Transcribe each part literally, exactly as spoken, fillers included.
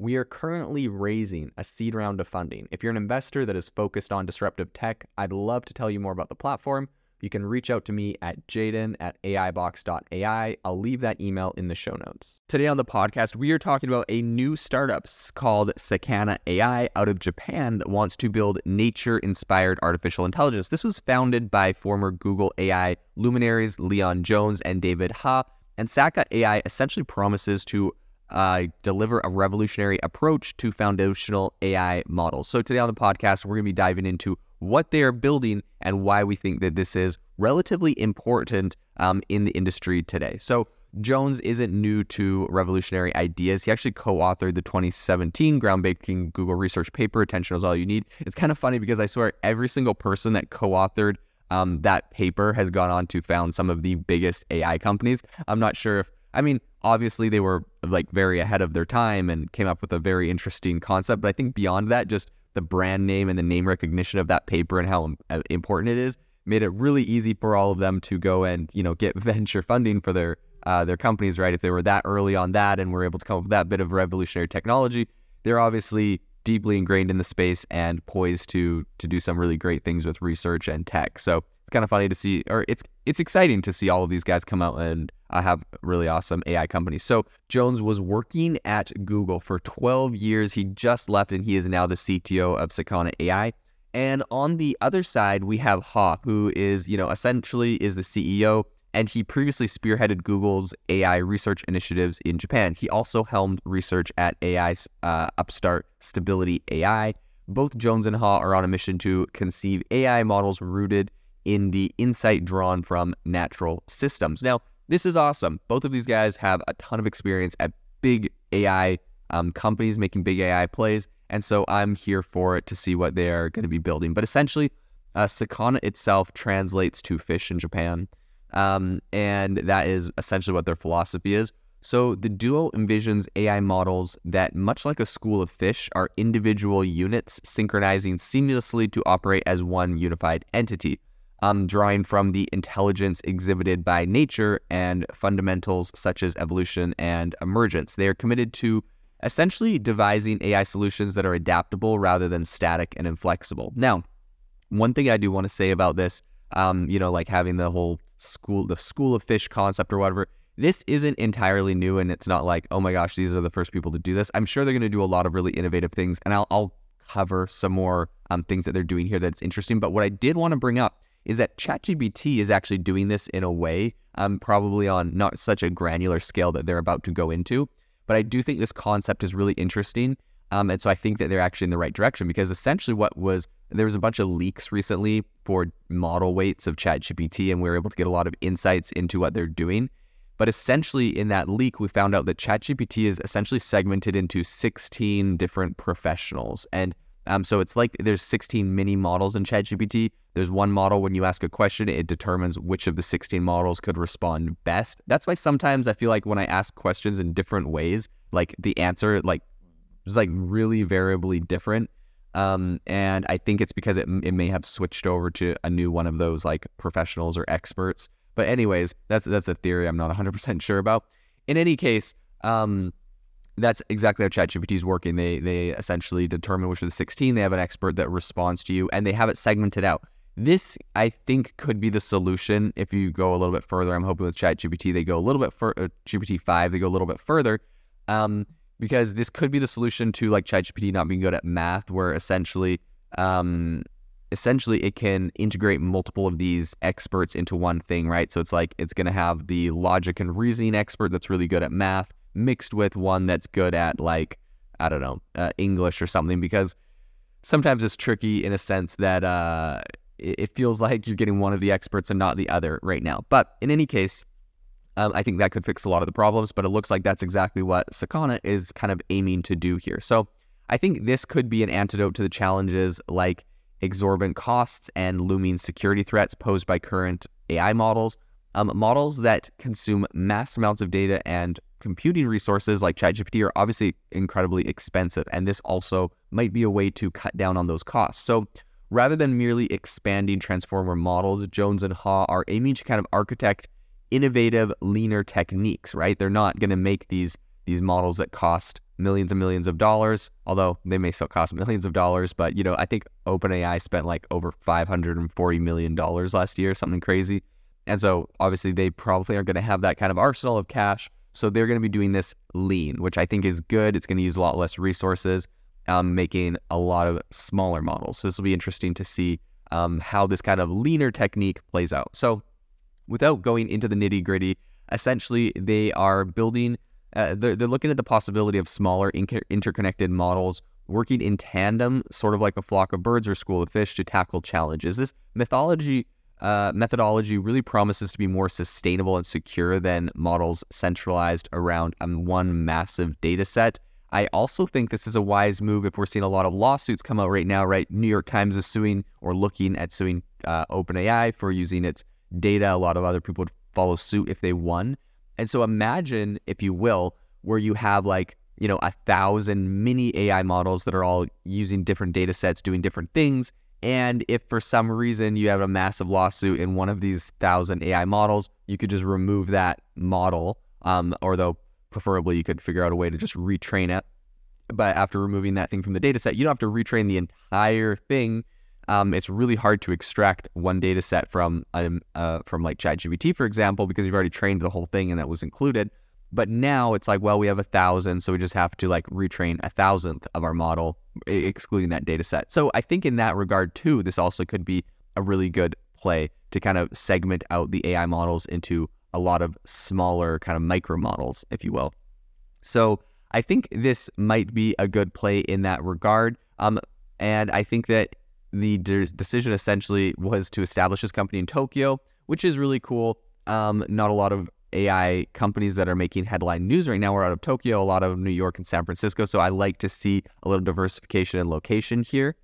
We are currently raising a seed round of funding. If you're an investor that is focused on disruptive tech, I'd love to tell you more about the platform. You can reach out to me at Jaden at A I box dot A I. I'll leave that email in the show notes. Today on the podcast, we are talking about a new startup called Sakana A I out of Japan that wants to build nature-inspired artificial intelligence. This was founded by former Google A I luminaries Leon Jones and David Ha, and Sakana A I essentially promises to Uh, deliver a revolutionary approach to foundational A I models. So today on the podcast, we're going to be diving into what they are building and why we think that this is relatively important um, in the industry today. So Jones isn't new to revolutionary ideas. He actually co-authored the twenty seventeen groundbreaking Google research paper, Attention is all you need. It's kind of funny because I swear every single person that co-authored um, that paper has gone on to found some of the biggest A I companies. I'm not sure if, I mean, obviously, they were like very ahead of their time and came up with a very interesting concept. But I think beyond that, just the brand name and the name recognition of that paper and how important it is made it really easy for all of them to go and, you know, get venture funding for their uh, their companies, right? If they were that early on that and were able to come up with that bit of revolutionary technology, they're obviously deeply ingrained in the space and poised to to do some really great things with research and tech. So it's kind of funny to see, or it's it's exciting to see all of these guys come out and I have really awesome A I companies. So Jones was working at Google for twelve years. He just left and he is now the C T O of Sakana A I. And on the other side, we have Ha, who is, you know, essentially is the C E O. And he previously spearheaded Google's A I research initiatives in Japan. He also helmed research at A I uh, upstart Stability A I. Both Jones and Ha are on a mission to conceive A I models rooted in the insight drawn from natural systems. Now, this is awesome. Both of these guys have a ton of experience at big A I um, companies making big A I plays. And so I'm here for it to see what they are going to be building. But essentially, uh, Sakana itself translates to fish in Japan. Um, and that is essentially what their philosophy is. So the duo envisions A I models that, much like a school of fish, are individual units synchronizing seamlessly to operate as one unified entity. Um, drawing from the intelligence exhibited by nature and fundamentals such as evolution and emergence. They are committed to essentially devising A I solutions that are adaptable rather than static and inflexible. Now, one thing I do want to say about this, um, you know, like having the whole school, the school of fish concept or whatever, this isn't entirely new and it's not like, oh my gosh, these are the first people to do this. I'm sure they're going to do a lot of really innovative things and I'll, I'll cover some more um, things that they're doing here that's interesting. But what I did want to bring up is that ChatGPT is actually doing this in a way, um, probably on not such a granular scale that they're about to go into. But I do think this concept is really interesting. Um, and so I think that they're actually in the right direction because essentially what was, there was a bunch of leaks recently for model weights of ChatGPT and we were able to get a lot of insights into what they're doing. But essentially in that leak, we found out that ChatGPT is essentially segmented into sixteen different professionals. And Um, so it's like there's sixteen mini models in ChatGPT. There's one model when you ask a question, it determines which of the sixteen models could respond best. That's why sometimes I feel like when I ask questions in different ways, like the answer like is like really variably different. Um, and I think it's because it, it may have switched over to a new one of those like professionals or experts. But anyways, that's that's a theory I'm not one hundred percent sure about. In any case, um, that's exactly how ChatGPT is working. They they essentially determine which of the sixteen. They have an expert that responds to you, and they have it segmented out. This, I think, could be the solution if you go a little bit further. I'm hoping with ChatGPT they go a little bit further. G P T five, they go a little bit further, um, because this could be the solution to like ChatGPT not being good at math, where essentially um, essentially it can integrate multiple of these experts into one thing, right? So it's like it's going to have the logic and reasoning expert that's really good at math mixed with one that's good at, like, I don't know, uh, English or something, because sometimes it's tricky in a sense that uh, it, it feels like you're getting one of the experts and not the other right now. But in any case, um, I think that could fix a lot of the problems, but it looks like that's exactly what Sakana is kind of aiming to do here. So I think this could be an antidote to the challenges like exorbitant costs and looming security threats posed by current A I models, um, models that consume mass amounts of data and computing resources like ChatGPT are obviously incredibly expensive, and this also might be a way to cut down on those costs. So rather than merely expanding Transformer models, Jones and Ha are aiming to kind of architect innovative, leaner techniques, right? They're not going to make these these models that cost millions and millions of dollars, although they may still cost millions of dollars. But, you know, I think OpenAI spent like over five hundred forty million dollars last year, something crazy. And so obviously they probably are going to have that kind of arsenal of cash. So they're going to be doing this lean, which I think is good. It's going to use a lot less resources, um, making a lot of smaller models. So this will be interesting to see um, how this kind of leaner technique plays out. So without going into the nitty gritty, essentially they are building, uh, they're, they're looking at the possibility of smaller inter interconnected models working in tandem, sort of like a flock of birds or school of fish, to tackle challenges. This mythology Uh, methodology really promises to be more sustainable and secure than models centralized around um, one massive data set. I also think this is a wise move if we're seeing a lot of lawsuits come out right now, right? New York Times is suing or looking at suing uh, OpenAI for using its data. A lot of other people would follow suit if they won. And so imagine, if you will, where you have like, you know, a thousand mini A I models that are all using different data sets, doing different things. And if for some reason you have a massive lawsuit in one of these thousand A I models, you could just remove that model, um, or though preferably you could figure out a way to just retrain it. But after removing that thing from the data set, you don't have to retrain the entire thing. Um, it's really hard to extract one data set from um, uh, from like ChatGPT, for example, because you've already trained the whole thing and that was included. But now it's like, well, we have a thousand, so we just have to like retrain a thousandth of our model, excluding that data set. So I think in that regard too, this also could be a really good play to kind of segment out the A I models into a lot of smaller kind of micro models, if you will. So I think this might be a good play in that regard. Um, and I think that the de- decision essentially was to establish this company in Tokyo, which is really cool. Um, not a lot of A I companies that are making headline news right now are out of Tokyo, a lot of New York and San Francisco. So I like to see a little diversification and location here.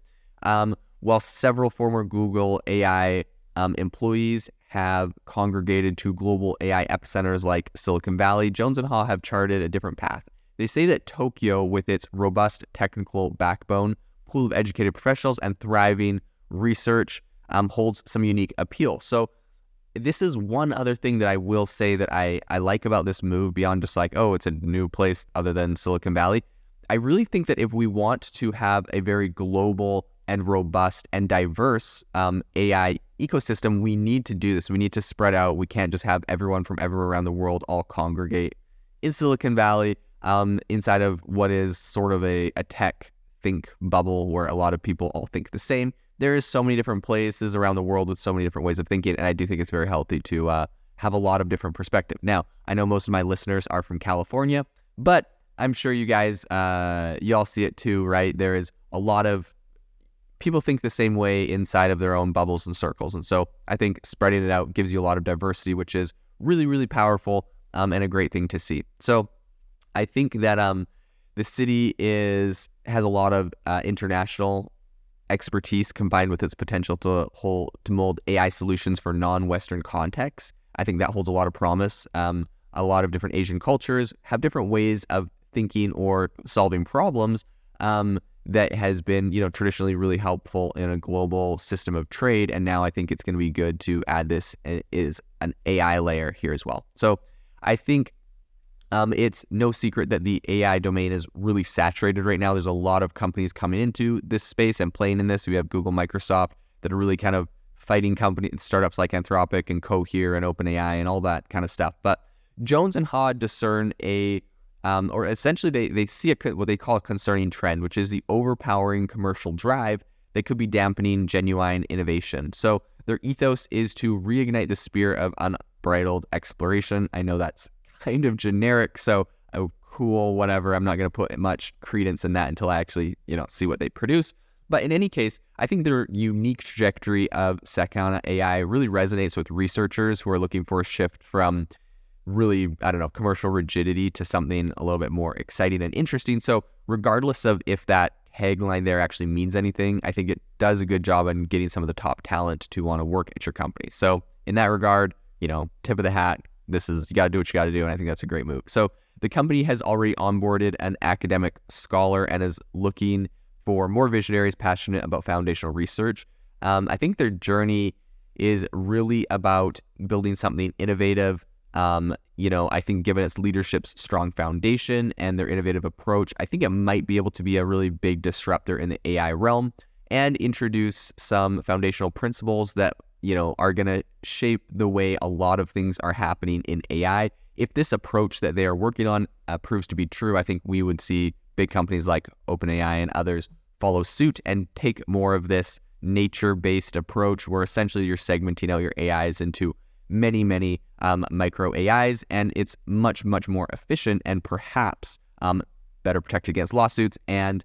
Um, while several former Google A I um, employees have congregated to global A I epicenters like Silicon Valley, Jones and Ha have charted a different path. They say that Tokyo, with its robust technical backbone, pool of educated professionals, and thriving research, um, holds some unique appeal. So this is one other thing that I will say that I, I like about this move beyond just like, oh, it's a new place other than Silicon Valley. I really think that if we want to have a very global and robust and diverse um, A I ecosystem, we need to do this. We need to spread out. We can't just have everyone from everywhere around the world all congregate in Silicon Valley, um, inside of what is sort of a, a tech think bubble where a lot of people all think the same. There is so many different places around the world with so many different ways of thinking, and I do think it's very healthy to uh, have a lot of different perspectives. Now, I know most of my listeners are from California, but I'm sure you guys, uh, you all see it too, right? There is a lot of people think the same way inside of their own bubbles and circles, and so I think spreading it out gives you a lot of diversity, which is really, really powerful um, and a great thing to see. So I think that um, the city is has a lot of uh, international expertise combined with its potential to hold to mold A I solutions for non-Western contexts. I think that holds a lot of promise. Um, a lot of different Asian cultures have different ways of thinking or solving problems um, that has been, you know, traditionally really helpful in a global system of trade. And now I think it's going to be good to add this is an A I layer here as well. So I think um, it's no secret that the A I domain is really saturated right now. There's a lot of companies coming into this space and playing in this. We have Google, Microsoft that are really kind of fighting companies and startups like Anthropic and Cohere and OpenAI and all that kind of stuff. But Jones and Ha discern a, um, or essentially they, they see a, what they call a concerning trend, which is the overpowering commercial drive that could be dampening genuine innovation. So their ethos is to reignite the spirit of unbridled exploration. I know that's kind of generic, so oh, cool, whatever. I'm not going to put much credence in that until I actually, you know, see what they produce. But in any case, I think their unique trajectory of Sakana A I really resonates with researchers who are looking for a shift from really, I don't know, commercial rigidity to something a little bit more exciting and interesting. So regardless of if that tagline there actually means anything, I think it does a good job in getting some of the top talent to want to work at your company. So in that regard, you know, tip of the hat, this is, you got to do what you got to do. And I think that's a great move. So the company has already onboarded an academic scholar and is looking for more visionaries passionate about foundational research. Um, I think their journey is really about building something innovative. Um, you know, I think given its leadership's strong foundation and their innovative approach, I think it might be able to be a really big disruptor in the A I realm and introduce some foundational principles that, you know, are going to shape the way a lot of things are happening in A I. If this approach that they are working on uh, proves to be true, I think we would see big companies like OpenAI and others follow suit and take more of this nature-based approach where essentially you're segmenting out your A Is into many, many um, micro A Is, and it's much, much more efficient and perhaps um, better protected against lawsuits, and